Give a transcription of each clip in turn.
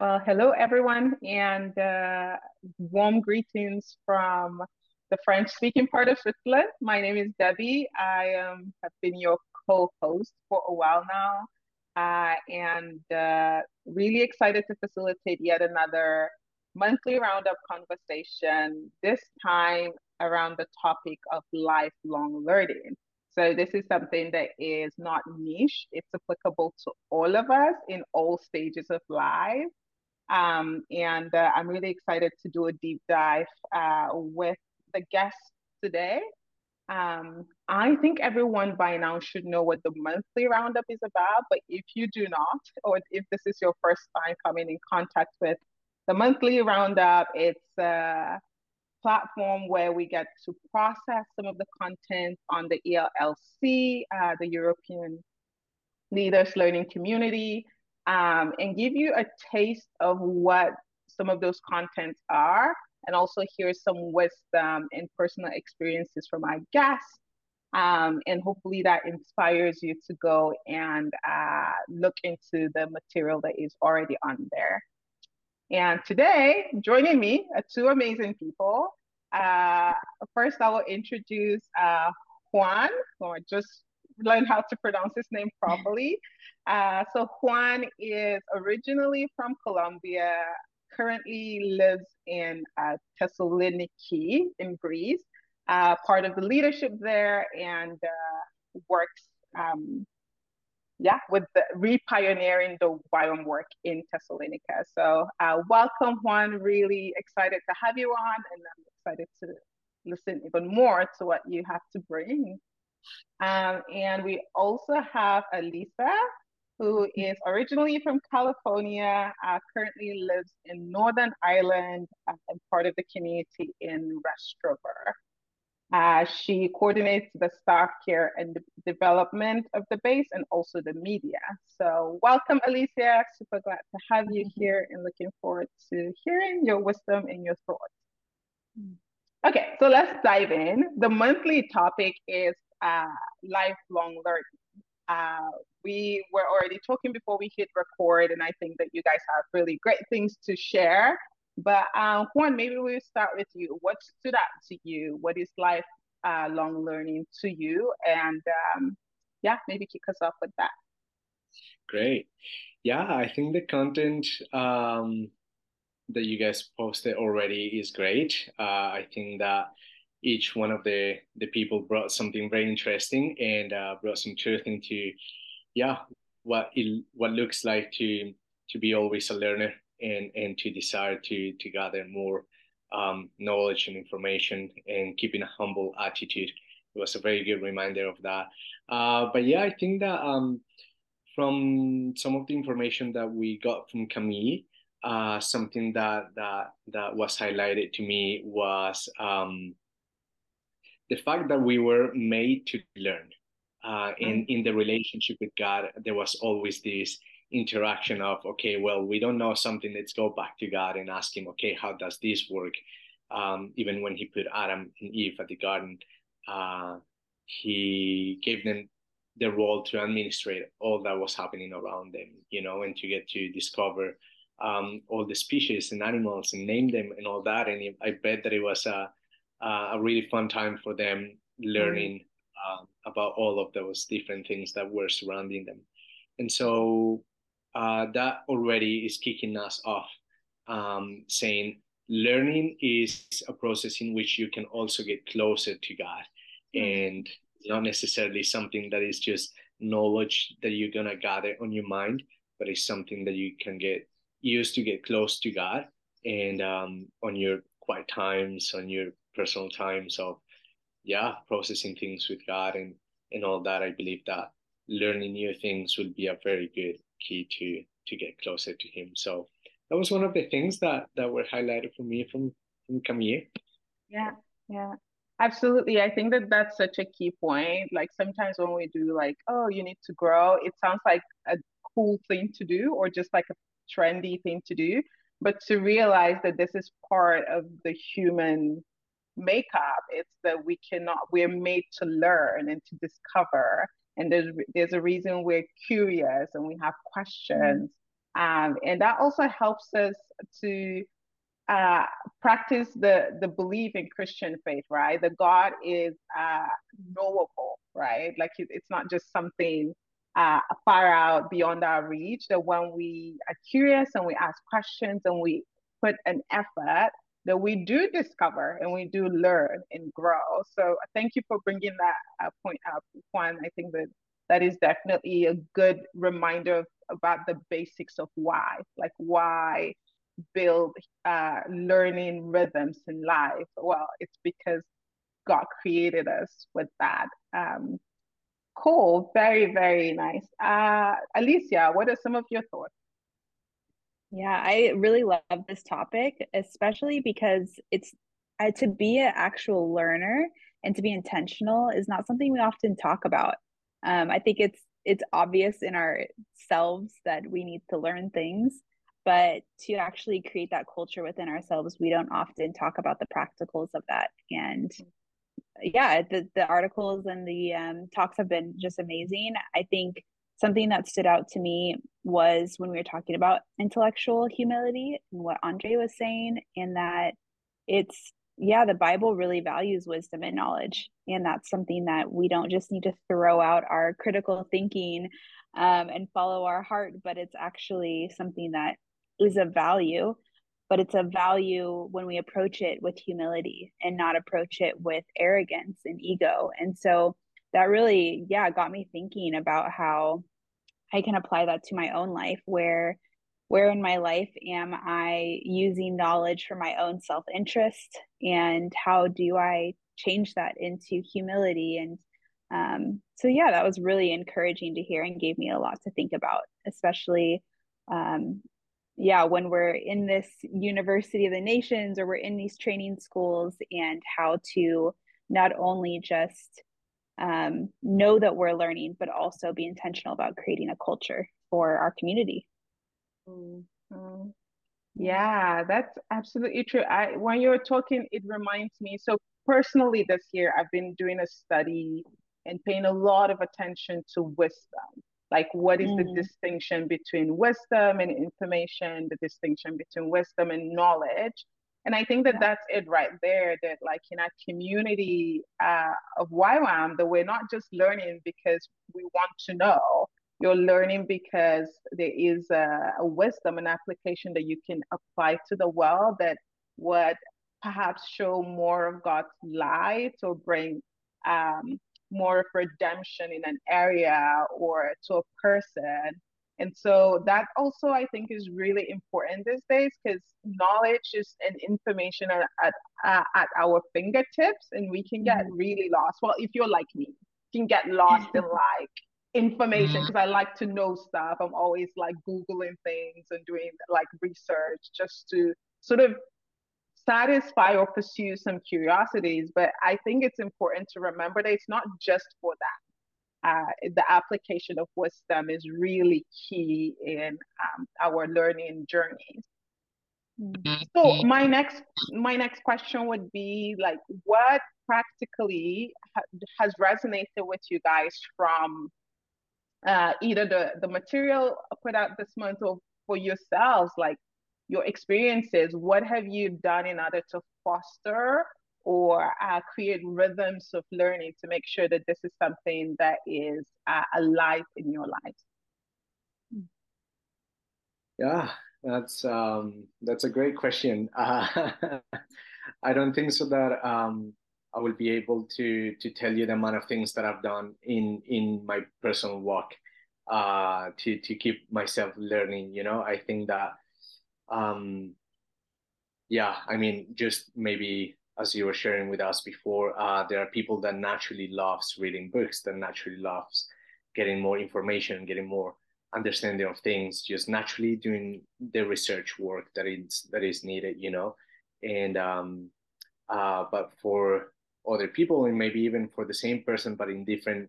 Well, hello everyone, and warm greetings from the French-speaking part of Switzerland. My name is Debbie. I have been your co-host for a while now, and really excited to facilitate yet another monthly roundup conversation, this time around the topic of lifelong learning. So this is something that is not niche. It's applicable to all of us in all stages of life. And I'm really excited to do a deep dive with the guests today. I think everyone by now should know what the monthly roundup is about, but if you do not, or if this is your first time coming in contact with the monthly roundup, it's platform where we get to process some of the content on the ELLC, the European Leaders Learning Community, and give you a taste of what some of those contents are, and also hear some wisdom and personal experiences from our guests. And hopefully that inspires you to go and look into the material that is already on there. And today, joining me are two amazing people. First, I will introduce Juan, or just learn how to pronounce his name properly. So Juan is originally from Colombia, currently lives in Thessaloniki in Greece, part of the leadership there, and works with re-pioneering the YWAM work in Thessalonica. So welcome, Juan. Really excited to have you on, and I'm excited to listen even more to what you have to bring. And we also have Alyssa, who is originally from California, currently lives in Northern Ireland, and part of the community in Rostrevor. She coordinates the staff care and development of the base and also the media. So welcome, Alyssa. Super glad to have you here and looking forward to hearing your wisdom and your thoughts. Okay, so let's dive in. The monthly topic is lifelong learning. We were already talking before we hit record, and I think that you guys have really great things to share. But Juan, maybe we'll start with you. What stood out to you? What is lifelong learning to you? And maybe kick us off with that. Great. Yeah, I think the content that you guys posted already is great. I think that each one of the people brought something very interesting and brought some truth into what looks like to be always a learner. And to desire to gather more knowledge and information and keeping a humble attitude. It was a very good reminder of that. I think that from some of the information that we got from Camille, something that was highlighted to me was the fact that we were made to learn. And in the relationship with God, there was always this interaction of, okay, well, we don't know something, let's go back to God and ask him, okay, how does this work? Even when he put Adam and Eve at the garden, he gave them the role to administrate all that was happening around them, and to get to discover all the species and animals and name them and all that. And I bet that it was a really fun time for them learning about all of those different things that were surrounding them. And so that already is kicking us off, saying learning is a process in which you can also get closer to God, and not necessarily something that is just knowledge that you're going to gather on your mind, but it's something that you can get used to get close to God, and on your quiet times, on your personal times of, processing things with God and all that. I believe that learning new things will be a very good key to get closer to him. So that was one of the things that were highlighted for me from Camille. Yeah, absolutely. I think that that's such a key point. Like sometimes when we do like, oh, you need to grow, it sounds like a cool thing to do or just like a trendy thing to do, but to realize that this is part of the human makeup. It's that we're made to learn and to discover. And there's a reason we're curious and we have questions. And that also helps us to practice the belief in Christian faith, right? That God is knowable, right? Like it's not just something far out beyond our reach, that when we are curious and we ask questions and we put an effort, that we do discover and we do learn and grow. So thank you for bringing that point up, Juan. I think that that is definitely a good reminder about the basics of why, like why build learning rhythms in life. Well, it's because God created us with that. Cool. Very, very nice. Alicia, what are some of your thoughts? Yeah, I really love this topic, especially because it's to be an actual learner and to be intentional is not something we often talk about. I think it's obvious in ourselves that we need to learn things, but to actually create that culture within ourselves, we don't often talk about the practicals of that. And yeah, the articles and the talks have been just amazing. I think something that stood out to me was when we were talking about intellectual humility and what Andre was saying, and that it's, yeah, the Bible really values wisdom and knowledge. And that's something that we don't just need to throw out our critical thinking and follow our heart, but it's actually something that is a value. But it's a value when we approach it with humility and not approach it with arrogance and ego. And so that really, yeah, got me thinking about how I can apply that to my own life. Where in my life am I using knowledge for my own self-interest? And how do I change that into humility? And so, yeah, that was really encouraging to hear and gave me a lot to think about, especially yeah, when we're in this University of the Nations or we're in these training schools, and how to not only just know that we're learning, but also be intentional about creating a culture for our community. Mm-hmm. Yeah, that's absolutely true. When you're talking, it reminds me. So personally this year, I've been doing a study and paying a lot of attention to wisdom. Like, what is the distinction between wisdom and information, the distinction between wisdom and knowledge? And I think that that's it right there, that like in our community of YWAM, that we're not just learning because we want to know, you're learning because there is a wisdom and application that you can apply to the world that would perhaps show more of God's light or bring more of redemption in an area or to a person. And so that also I think is really important these days, because knowledge is and information are at our fingertips, and we can get really lost. Well, if you're like me, you can get lost in like information, because I like to know stuff. I'm always like Googling things and doing like research just to sort of satisfy or pursue some curiosities. But I think it's important to remember that it's not just for that. The application of wisdom is really key in our learning journeys. So my next question would be like, what practically has resonated with you guys from either the material put out this month or for yourselves, like your experiences? What have you done in order to foster or create rhythms of learning to make sure that this is something that is alive in your life? Yeah, that's a great question. I don't think so that I will be able to tell you the amount of things that I've done in my personal walk to keep myself learning. You know, I think that yeah, I mean, just maybe as you were sharing with us before, there are people that naturally loves reading books, that naturally loves getting more information, getting more understanding of things, just naturally doing the research work that is needed, you know. And but for other people, and maybe even for the same person, but in different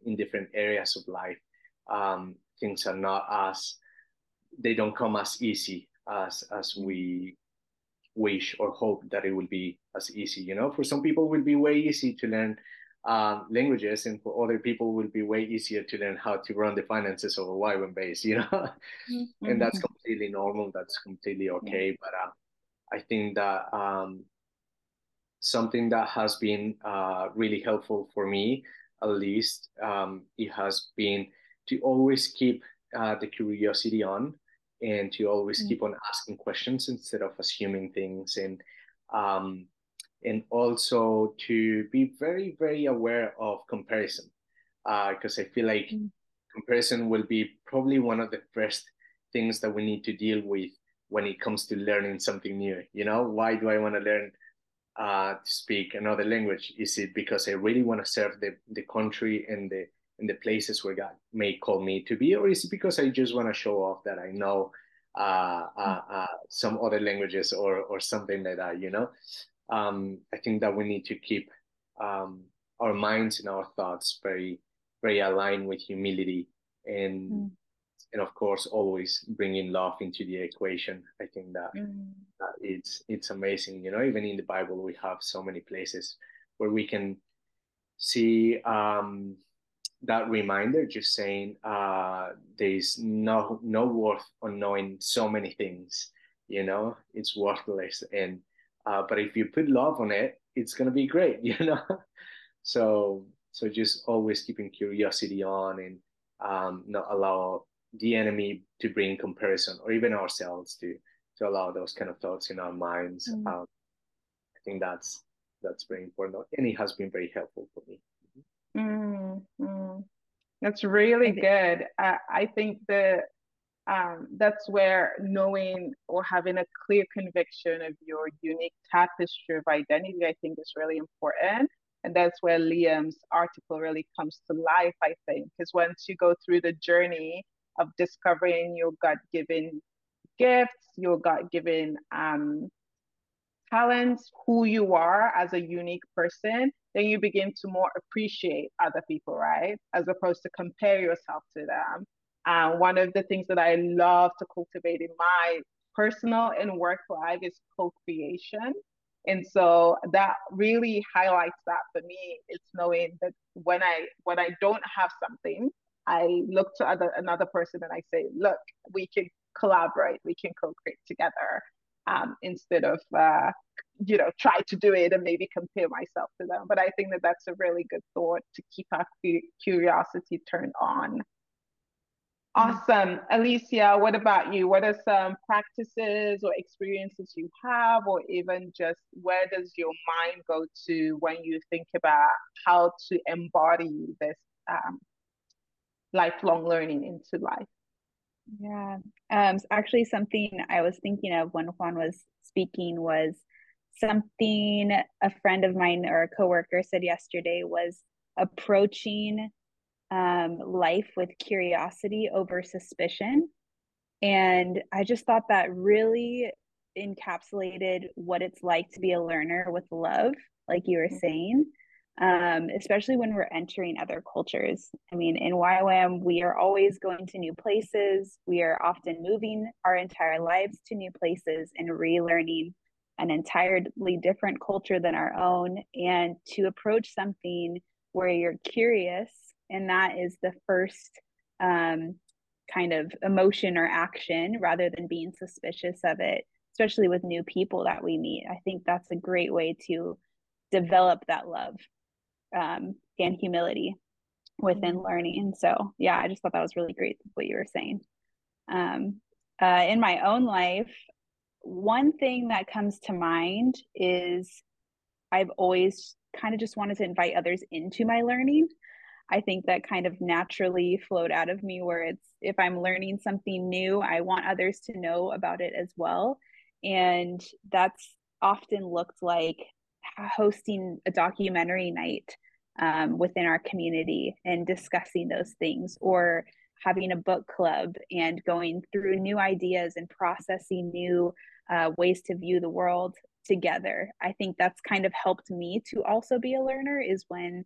areas of life, things are not as, they don't come as easy as we wish or hope that it will be as easy. You know, for some people it will be way easy to learn languages, and for other people will be way easier to learn how to run the finances of a YWAM base, you know. Mm-hmm. And that's completely normal, that's completely okay. Yeah. But I think that something that has been really helpful for me, at least, it has been to always keep the curiosity on, and to always mm-hmm. keep on asking questions instead of assuming things, and also to be very, very aware of comparison, because I feel like mm-hmm. comparison will be probably one of the first things that we need to deal with when it comes to learning something new. You know, why do I want to learn to speak another language? Is it because I really want to serve the country and the places where God may call me to be, or is it because I just want to show off that I know some other languages or something like that, you know? I think that we need to keep our minds and our thoughts very, very aligned with humility, and and of course always bringing love into the equation. I think that, that it's amazing, you know. Even in the Bible, we have so many places where we can see that reminder, just saying there's no worth on knowing so many things, you know. It's worthless, and but if you put love on it, it's going to be great, you know. So just always keeping curiosity on, and not allow the enemy to bring comparison, or even ourselves to allow those kind of thoughts in our minds. I think that's very important, and it has been very helpful for me. That's really good. I think that's where knowing or having a clear conviction of your unique tapestry of identity, I think, is really important. And that's where Liam's article really comes to life, I think, because once you go through the journey of discovering your God-given gifts, your God-given talents, who you are as a unique person, then you begin to more appreciate other people, right? As opposed to compare yourself to them. One of the things that I love to cultivate in my personal and work life is co-creation. And so that really highlights that for me. It's knowing that when I don't have something, I look to another person and I say, look, we can collaborate, we can co-create together, instead of, try to do it and maybe compare myself to them. But I think that that's a really good thought to keep our curiosity turned on. Awesome. Alicia, what about you? What are some practices or experiences you have, or even just where does your mind go to when you think about how to embody this lifelong learning into life? Yeah, so actually something I was thinking of when Juan was speaking was something a friend of mine or a coworker said yesterday was approaching life with curiosity over suspicion. And I just thought that really encapsulated what it's like to be a learner with love, like you were saying, especially when we're entering other cultures. I mean, in YWAM, we are always going to new places. We are often moving our entire lives to new places and relearning an entirely different culture than our own. And to approach something where you're curious, and that is the first kind of emotion or action, rather than being suspicious of it, especially with new people that we meet. I think that's a great way to develop that love and humility within learning. So yeah, I just thought that was really great, what you were saying. In my own life, one thing that comes to mind is I've always kind of just wanted to invite others into my learning. I think that kind of naturally flowed out of me, where it's, if I'm learning something new, I want others to know about it as well. And that's often looked like hosting a documentary night within our community and discussing those things, or having a book club and going through new ideas and processing new ways to view the world together. I think that's kind of helped me to also be a learner, is when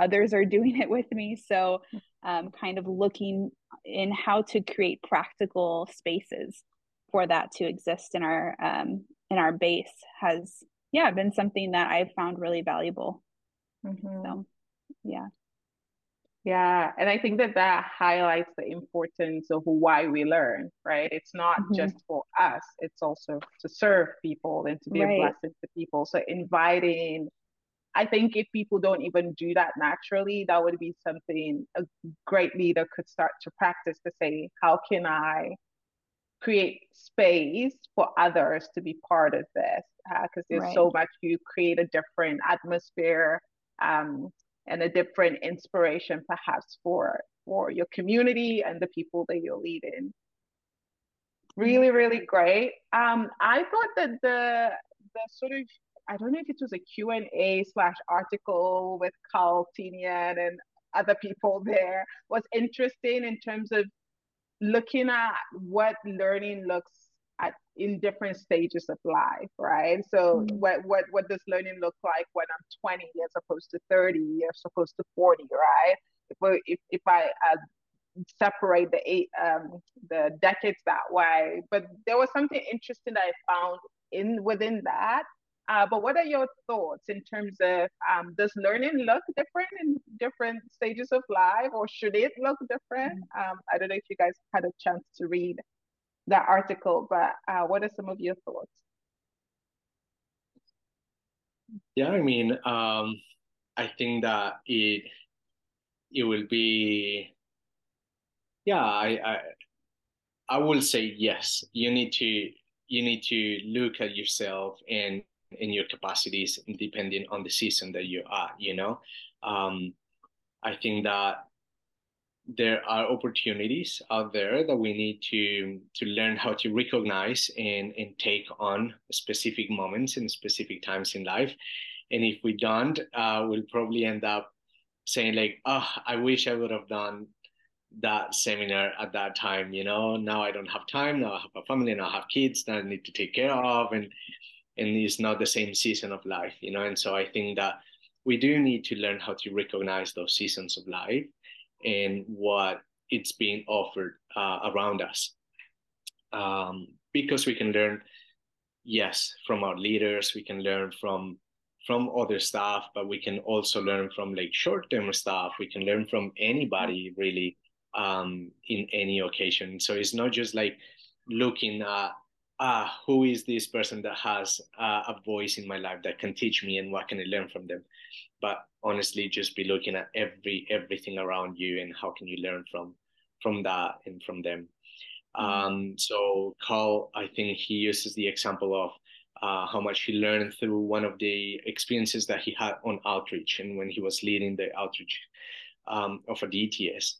others are doing it with me. So kind of looking in how to create practical spaces for that to exist in our base has been something that I've found really valuable. Mm-hmm. So Yeah. Yeah. And I think that that highlights the importance of why we learn, right? It's not just for us, it's also to serve people and to be a blessing to people. So inviting, I think if people don't even do that naturally, that would be something a great leader could start to practice, to say, how can I create space for others to be part of this? Because there's so much, you create a different atmosphere and a different inspiration perhaps for your community and the people that you're leading. Really, really great. I thought that the sort of, I don't know if it was a Q&A / article with Carl Tinian and other people there, was interesting in terms of looking at what learning looks at in different stages of life, right? So what does learning look like when I'm 20 as opposed to 30, as opposed to 40, right? If I separate the decades that way. But there was something interesting that I found within that. But what are your thoughts in terms of does learning look different in different stages of life, or should it look different? I don't know if you guys had a chance to read that article, but what are some of your thoughts? Yeah, I mean, I think that it will be, yeah, I will say yes. You need to look at yourself and in your capacities depending on the season that you are, you know. I think that there are opportunities out there that we need to learn how to recognize and take on specific moments and specific times in life. And if we don't, we'll probably end up saying like, oh, I wish I would have done that seminar at that time, you know. Now I don't have time, now I have a family, now I have kids that I need to take care of, and it's not the same season of life, you know. And so I think that we do need to learn how to recognize those seasons of life and what it's being offered around us, because we can learn, yes, from our leaders, we can learn from other staff, but we can also learn from like short-term staff, we can learn from anybody really, in any occasion. So it's not just like looking at who is this person that has a voice in my life that can teach me and what can I learn from them? But honestly, just be looking at everything around you and how can you learn from that and from them. So Carl, I think he uses the example of how much he learned through one of the experiences that he had on outreach and when he was leading the outreach of a DTS.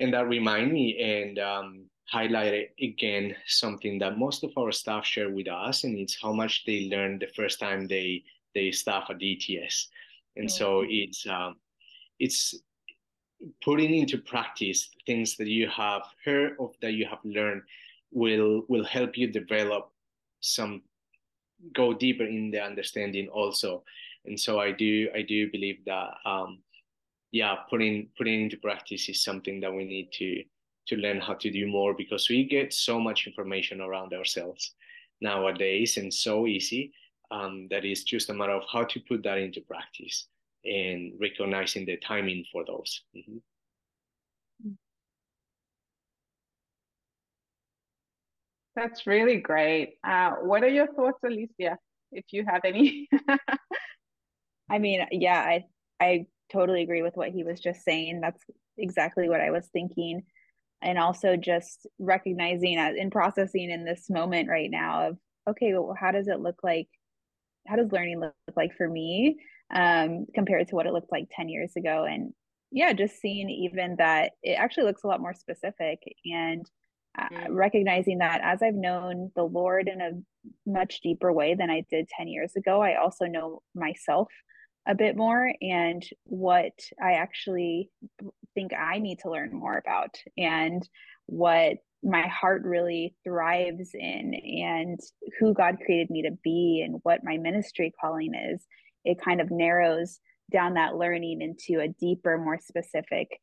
And that reminded me and highlighted again something that most of our staff share with us, and it's how much they learn the first time they staff a DTS. And so it's putting into practice things that you have heard of, that you have learned will help you develop go deeper in the understanding also. And so I do believe that putting into practice is something that we need to learn how to do more, because we get so much information around ourselves nowadays and so easy that it's just a matter of how to put that into practice and recognizing the timing for those. That's really great. What are your thoughts, Alyssa, if you have any? I mean, yeah, I totally agree with what he was just saying. That's exactly what I was thinking. And also just recognizing and processing in this moment right now of, okay, well, how does it look like? How does learning look like for me compared to what it looked like 10 years ago? And yeah, just seeing even that it actually looks a lot more specific, and recognizing that as I've known the Lord in a much deeper way than I did 10 years ago, I also know myself a bit more and what I actually think I need to learn more about and what my heart really thrives in and who God created me to be and what my ministry calling is. It kind of narrows down that learning into a deeper, more specific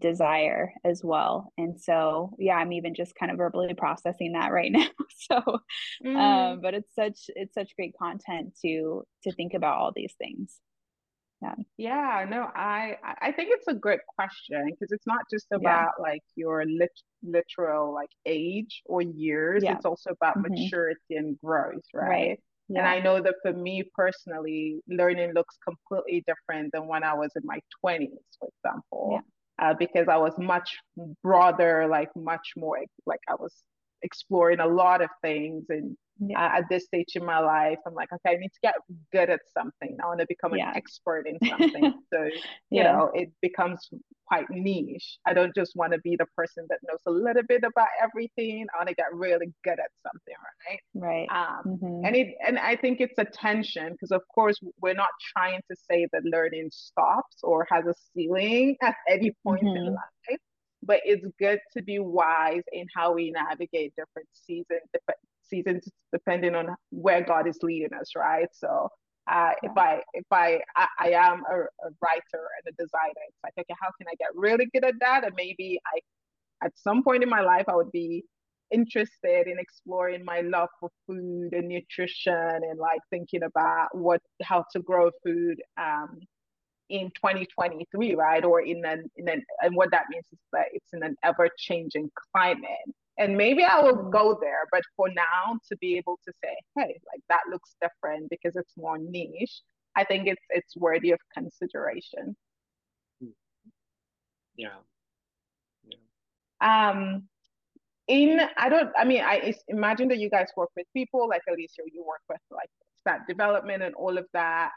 desire as well. And so, yeah, I'm even just kind of verbally processing that right now. So, but it's such great content to think about all these things. Yeah, no, I think it's a good question because it's not just about like your literal like age or years. Yeah. It's also about maturity and growth, right? Yeah. And I know that for me personally, learning looks completely different than when I was in my 20s, for example, because I was much broader, like much more like I was exploring a lot of things. And at this stage in my life, I'm like, okay, I need to get good at something. I want to become an expert in something. So, you know, it becomes quite niche. I don't just want to be the person that knows a little bit about everything. I want to get really good at something, right? Right. And I think it's a tension because, of course, we're not trying to say that learning stops or has a ceiling at any point in life. But it's good to be wise in how we navigate different seasons depending on where God is leading us, right? So if I am a writer and a designer, it's like, okay, how can I get really good at that? And maybe I, at some point in my life, I would be interested in exploring my love for food and nutrition and like thinking about how to grow food in 2023, right? Or and what that means is that it's in an ever-changing climate. And maybe I will go there, but for now, to be able to say, hey, like that looks different because it's more niche, I think it's worthy of consideration. Yeah. Yeah. I imagine that you guys work with people like Alyssa, you work with like that development and all of that.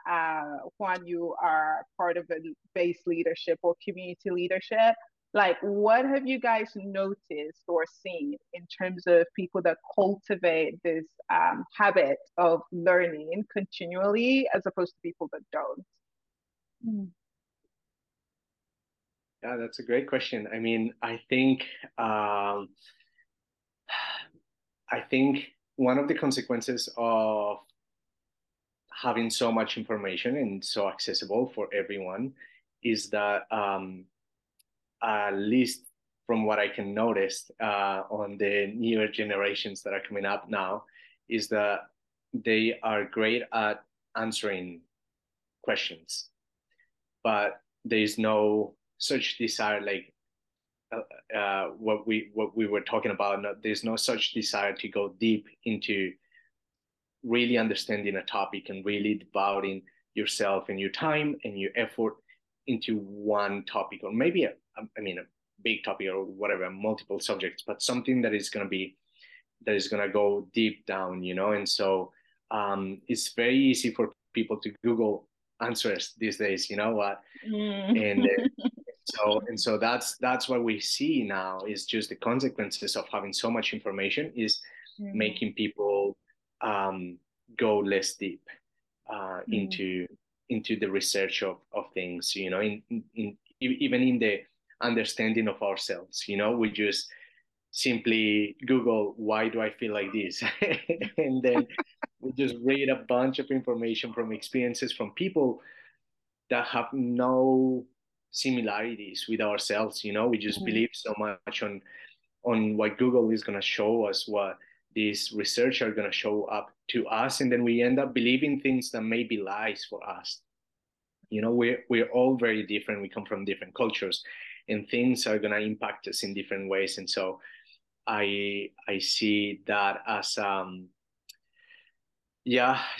Juan, you are part of a base leadership or community leadership. Like, what have you guys noticed or seen in terms of people that cultivate this habit of learning continually as opposed to people that don't? Yeah, that's a great question. I mean, I think one of the consequences of having so much information and so accessible for everyone is that at least from what I can notice on the newer generations that are coming up now, is that they are great at answering questions, but there is no such desire, like what we were talking about. There's no such desire to go deep into really understanding a topic and really devoting yourself and your time and your effort into one topic, or maybe a big topic or whatever, multiple subjects, but something that is going to go deep down, you know? And so it's very easy for people to Google answers these days, you know what? And so that's what we see now is just the consequences of having so much information is making people go less deep into the research of things, you know, in even in the understanding of ourselves. You know, we just simply Google, why do I feel like this? And then we just read a bunch of information from experiences from people that have no similarities with ourselves. You know, we just believe so much on what Google is going to show us, what these research are going to show up to us, and then we end up believing things that may be lies for us. You know, we're all very different. We come from different cultures, and things are going to impact us in different ways. And so, I see that as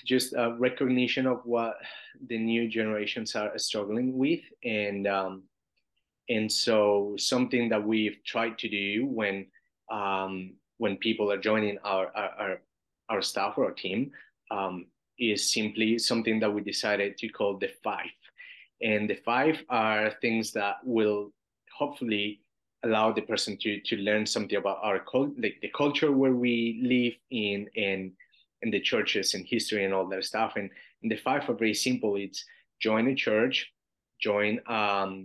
just a recognition of what the new generations are struggling with, and so something that we've tried to do when people are joining our staff or our team, is simply something that we decided to call the 5. And the 5 are things that will hopefully allow the person to learn something about our the culture where we live in, and the churches and history and all that stuff. And the 5 are very simple. It's join a church, join a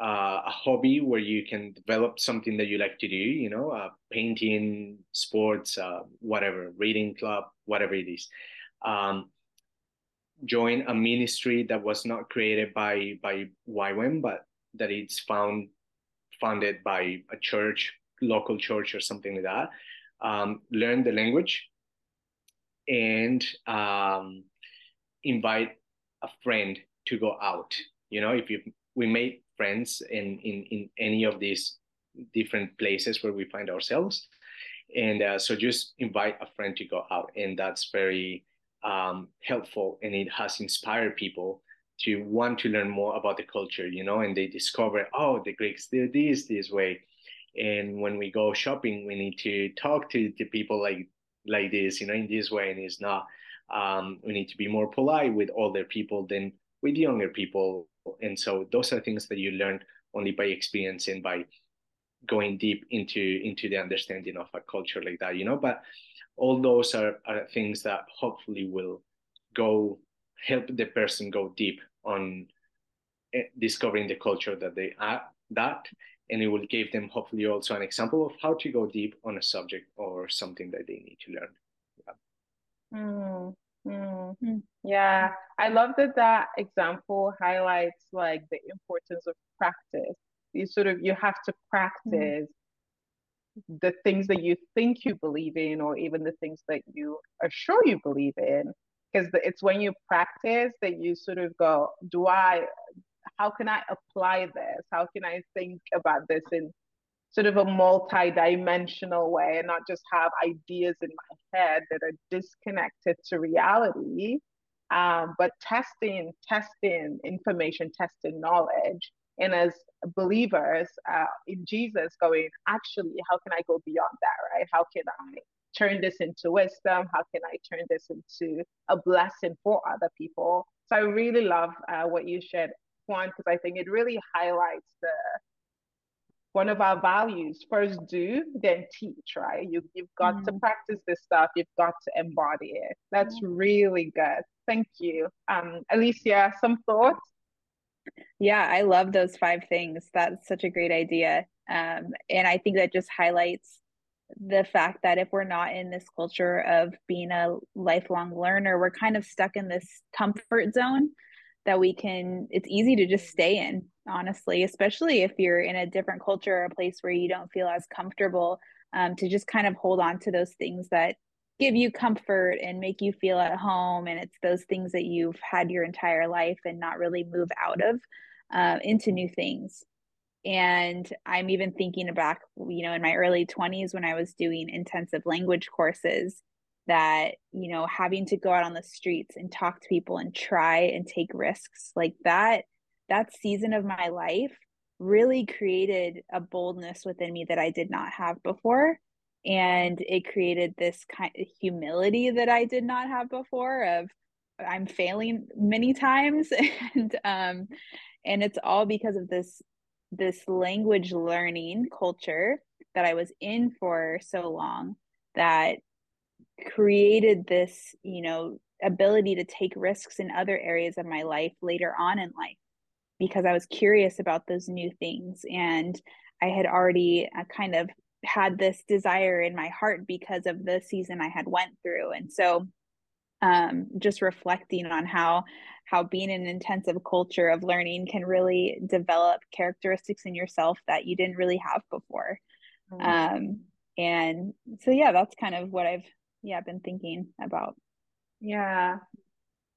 hobby where you can develop something that you like to do, you know, painting, sports, whatever, reading club, whatever it is. Join a ministry that was not created by YWAM, but that it's founded by a church, local church or something like that. Learn the language and invite a friend to go out. You know, if we made friends in any of these different places where we find ourselves. And so just invite a friend to go out. And that's very helpful. And it has inspired people to want to learn more about the culture, you know, and they discover, oh, the Greeks did this way. And when we go shopping, we need to talk to people like this, you know, in this way. And it's not, we need to be more polite with older people than with younger people. And so those are things that you learn only by experience and by going deep into the understanding of a culture like that, you know. But all those are things that hopefully will go help the person go deep on discovering the culture that they are, and it will give them hopefully also an example of how to go deep on a subject or something that they need to learn. Yeah. Mm-hmm. Yeah, I love that example highlights like the importance of practice. You have to practice the things that you think you believe in, or even the things that you are sure you believe in, because it's when you practice that you sort of go, how can I apply this? How can I think about this in sort of a multi-dimensional way and not just have ideas in my head that are disconnected to reality, but testing information, testing knowledge. And as believers in Jesus, going, actually, how can I go beyond that, right? How can I turn this into wisdom? How can I turn this into a blessing for other people? So I really love what you shared, Juan, because I think it really highlights one of our values: first do, then teach, right? You've got to practice this stuff. You've got to embody it. That's really good. Thank you. Alicia, some thoughts? Yeah, I love those 5 things. That's such a great idea. And I think that just highlights the fact that if we're not in this culture of being a lifelong learner, we're kind of stuck in this comfort zone that it's easy to just stay in, honestly, especially if you're in a different culture or a place where you don't feel as comfortable, to just kind of hold on to those things that give you comfort and make you feel at home. And it's those things that you've had your entire life and not really move out of into new things. And I'm even thinking back, you know, in my early 20s when I was doing intensive language courses, that, you know, having to go out on the streets and talk to people and try and take risks like that season of my life really created a boldness within me that I did not have before. And it created this kind of humility that I did not have before, of I'm failing many times. And it's all because of this language learning culture that I was in for so long, that created this, you know, ability to take risks in other areas of my life later on in life, because I was curious about those new things. And I had already kind of had this desire in my heart because of the season I had went through. And so just reflecting on how being in an intensive culture of learning can really develop characteristics in yourself that you didn't really have before. And so, yeah, that's kind of what I've been thinking about. Yeah.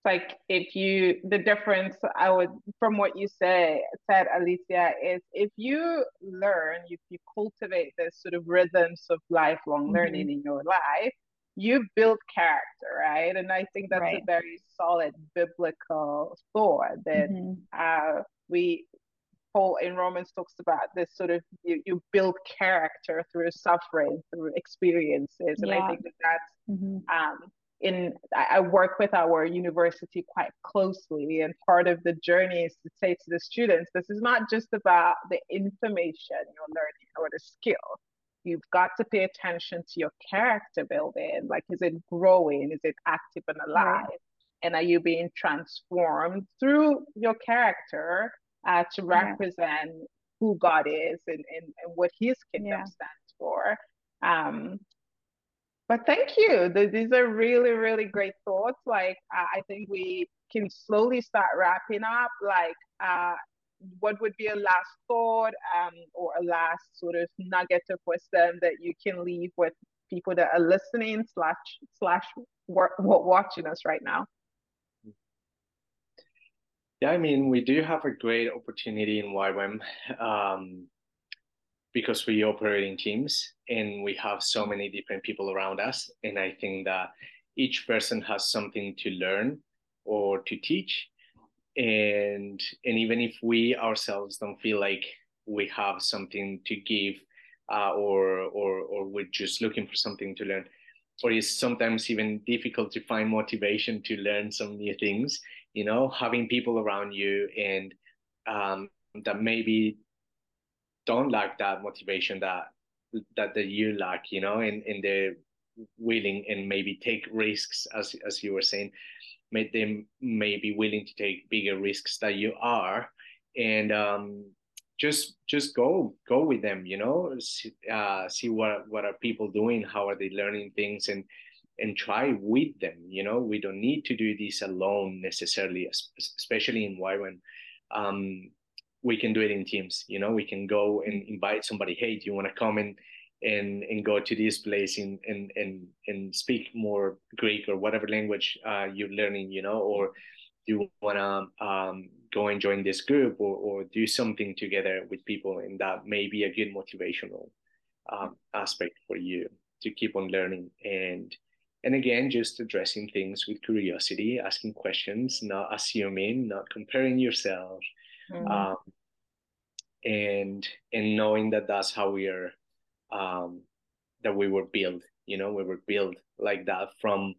Like the difference I would, from what you said, Alicia, is if you learn, if you cultivate this sort of rhythms of lifelong learning in your life, you build character, right? And I think that's a very solid biblical thought that Paul in Romans talks about this sort of, you build character through suffering, through experiences. And I think that's, I work with our university quite closely, and part of the journey is to say to the students, this is not just about the information you're learning or the skill. You've got to pay attention to your character building. Like, is it growing? Is it active and alive? Right. And are you being transformed through your character to represent who God is and what His kingdom stands for? But thank you. These are really, really great thoughts. Like, I think we can slowly start wrapping up. Like, what would be a last thought or a last sort of nugget of wisdom that you can leave with people that are listening / watching us right now? Yeah, I mean, we do have a great opportunity in YWAM because we operate in teams and we have so many different people around us. And I think that each person has something to learn or to teach. And even if we ourselves don't feel like we have something to give or we're just looking for something to learn, or it's sometimes even difficult to find motivation to learn some new things, you know, having people around you and that maybe don't lack that motivation that you lack, you know, and they're willing and maybe take risks, as you were saying, they may be willing to take bigger risks that you are, and just go with them, you know, see what are people doing, how are they learning things, and try with them, you know. We don't need to do this alone necessarily, especially in YWAM. We can do it in teams, you know. We can go and invite somebody, hey, do you want to come and go to this place and speak more Greek or whatever language you're learning, you know, or you want to go and join this group or do something together with people, and that may be a good motivational aspect for you to keep on learning. And again, just addressing things with curiosity, asking questions, not assuming, not comparing yourself, and knowing that that's how we are, that we were built, you know. We were built like that from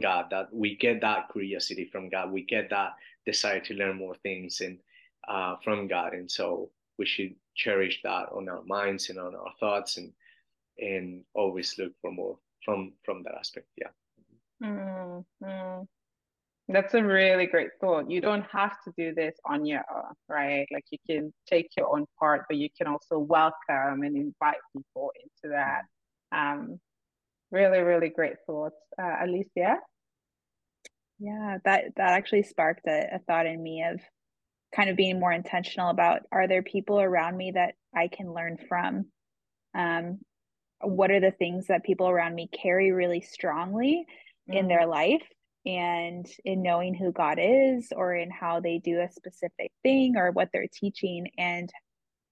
God, that we get that curiosity from God, we get that desire to learn more things and from God, and so we should cherish that on our minds and on our thoughts, and always look for more from that aspect. Yeah. Mm-hmm. That's a really great thought. You don't have to do this on your own, right? Like, you can take your own part, but you can also welcome and invite people into that. Really, really great thoughts. Alicia? Yeah, that actually sparked a thought in me of kind of being more intentional about, are there people around me that I can learn from? What are the things that people around me carry really strongly in their life, and in knowing who God is, or in how they do a specific thing, or what they're teaching? And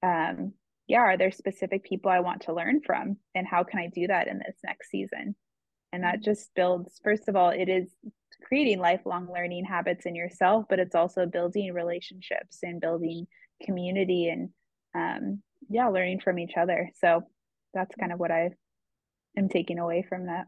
yeah, are there specific people I want to learn from, and how can I do that in this next season? And that just builds, first of all, it is creating lifelong learning habits in yourself, but it's also building relationships and building community, and yeah, learning from each other. So that's kind of what I am taking away from that.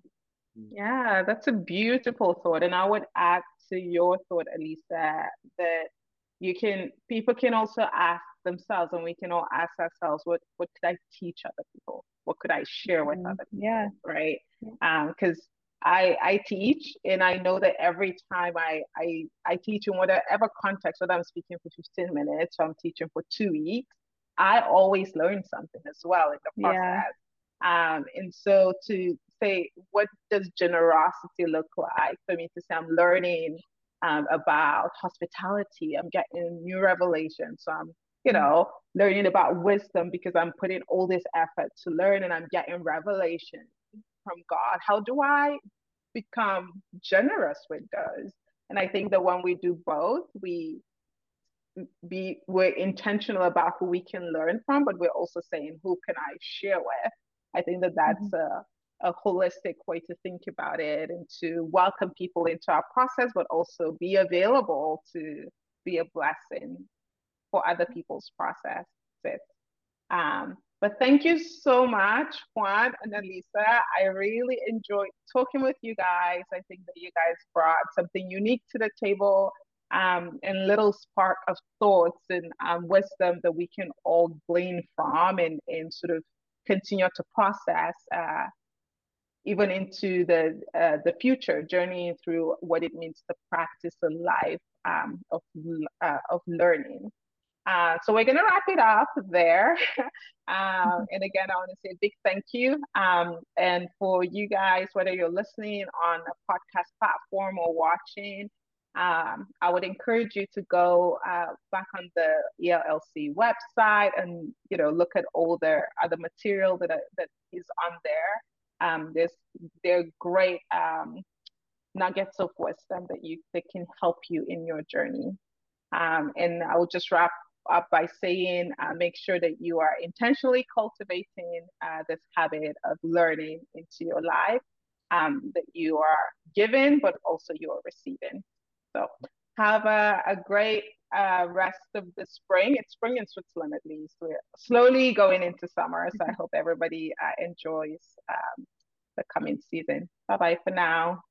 Yeah, that's a beautiful thought. And I would add to your thought, Alyssa, that people can also ask themselves, and we can all ask ourselves, what could I teach other people? What could I share with other people? Yeah. Right. Yeah. Because I teach, and I know that every time I teach in whatever context, whether I'm speaking for 15 minutes or I'm teaching for 2 weeks, I always learn something as well in the process. Yeah. And so to say, what does generosity look like for me? To say I'm learning about hospitality, I'm getting new revelations, so I'm, you know, learning about wisdom because I'm putting all this effort to learn, and I'm getting revelation from God. How do I become generous with those? And I think that when we do both, we're intentional about who we can learn from, but we're also saying, who can I share with? I think that that's a holistic way to think about it, and to welcome people into our process, but also be available to be a blessing for other people's process. But thank you so much, Juan and Alyssa. I really enjoyed talking with you guys. I think that you guys brought something unique to the table, and little spark of thoughts and wisdom that we can all glean from, and sort of continue to process even into the future, journeying through what it means to practice a life of learning. So we're going to wrap it up there. And again, I want to say a big thank you. And for you guys, whether you're listening on a podcast platform or watching, I would encourage you to go back on the ELLC website and, you know, look at all their other material that is on there. They're great nuggets of wisdom that can help you in your journey. And I will just wrap up by saying, make sure that you are intentionally cultivating this habit of learning into your life, that you are giving, but also you are receiving. So have a great rest of the spring. It's spring in Switzerland, at least. We're slowly going into summer. So I hope everybody enjoys the coming season. Bye-bye for now.